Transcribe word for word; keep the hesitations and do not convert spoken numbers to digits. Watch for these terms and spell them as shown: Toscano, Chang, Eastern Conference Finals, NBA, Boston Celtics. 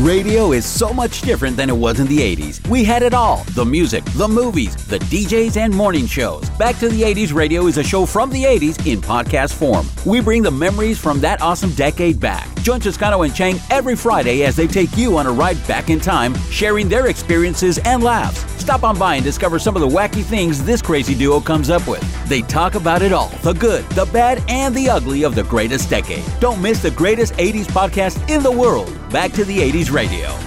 Radio is so much different than it was in the eighties. We had it all. The music, the movies, the D Js, and morning shows. Back to the eighties Radio is a show from the eighties in podcast form. We bring the memories from that awesome decade back. Join Toscano and Chang every Friday as they take you on a ride back in time, sharing their experiences and laughs. Stop on by and discover some of the wacky things this crazy duo comes up with. They talk about it all, the good, the bad, and the ugly of the greatest decade. Don't miss the greatest eighties podcast in the world. Back to the eighties Radio.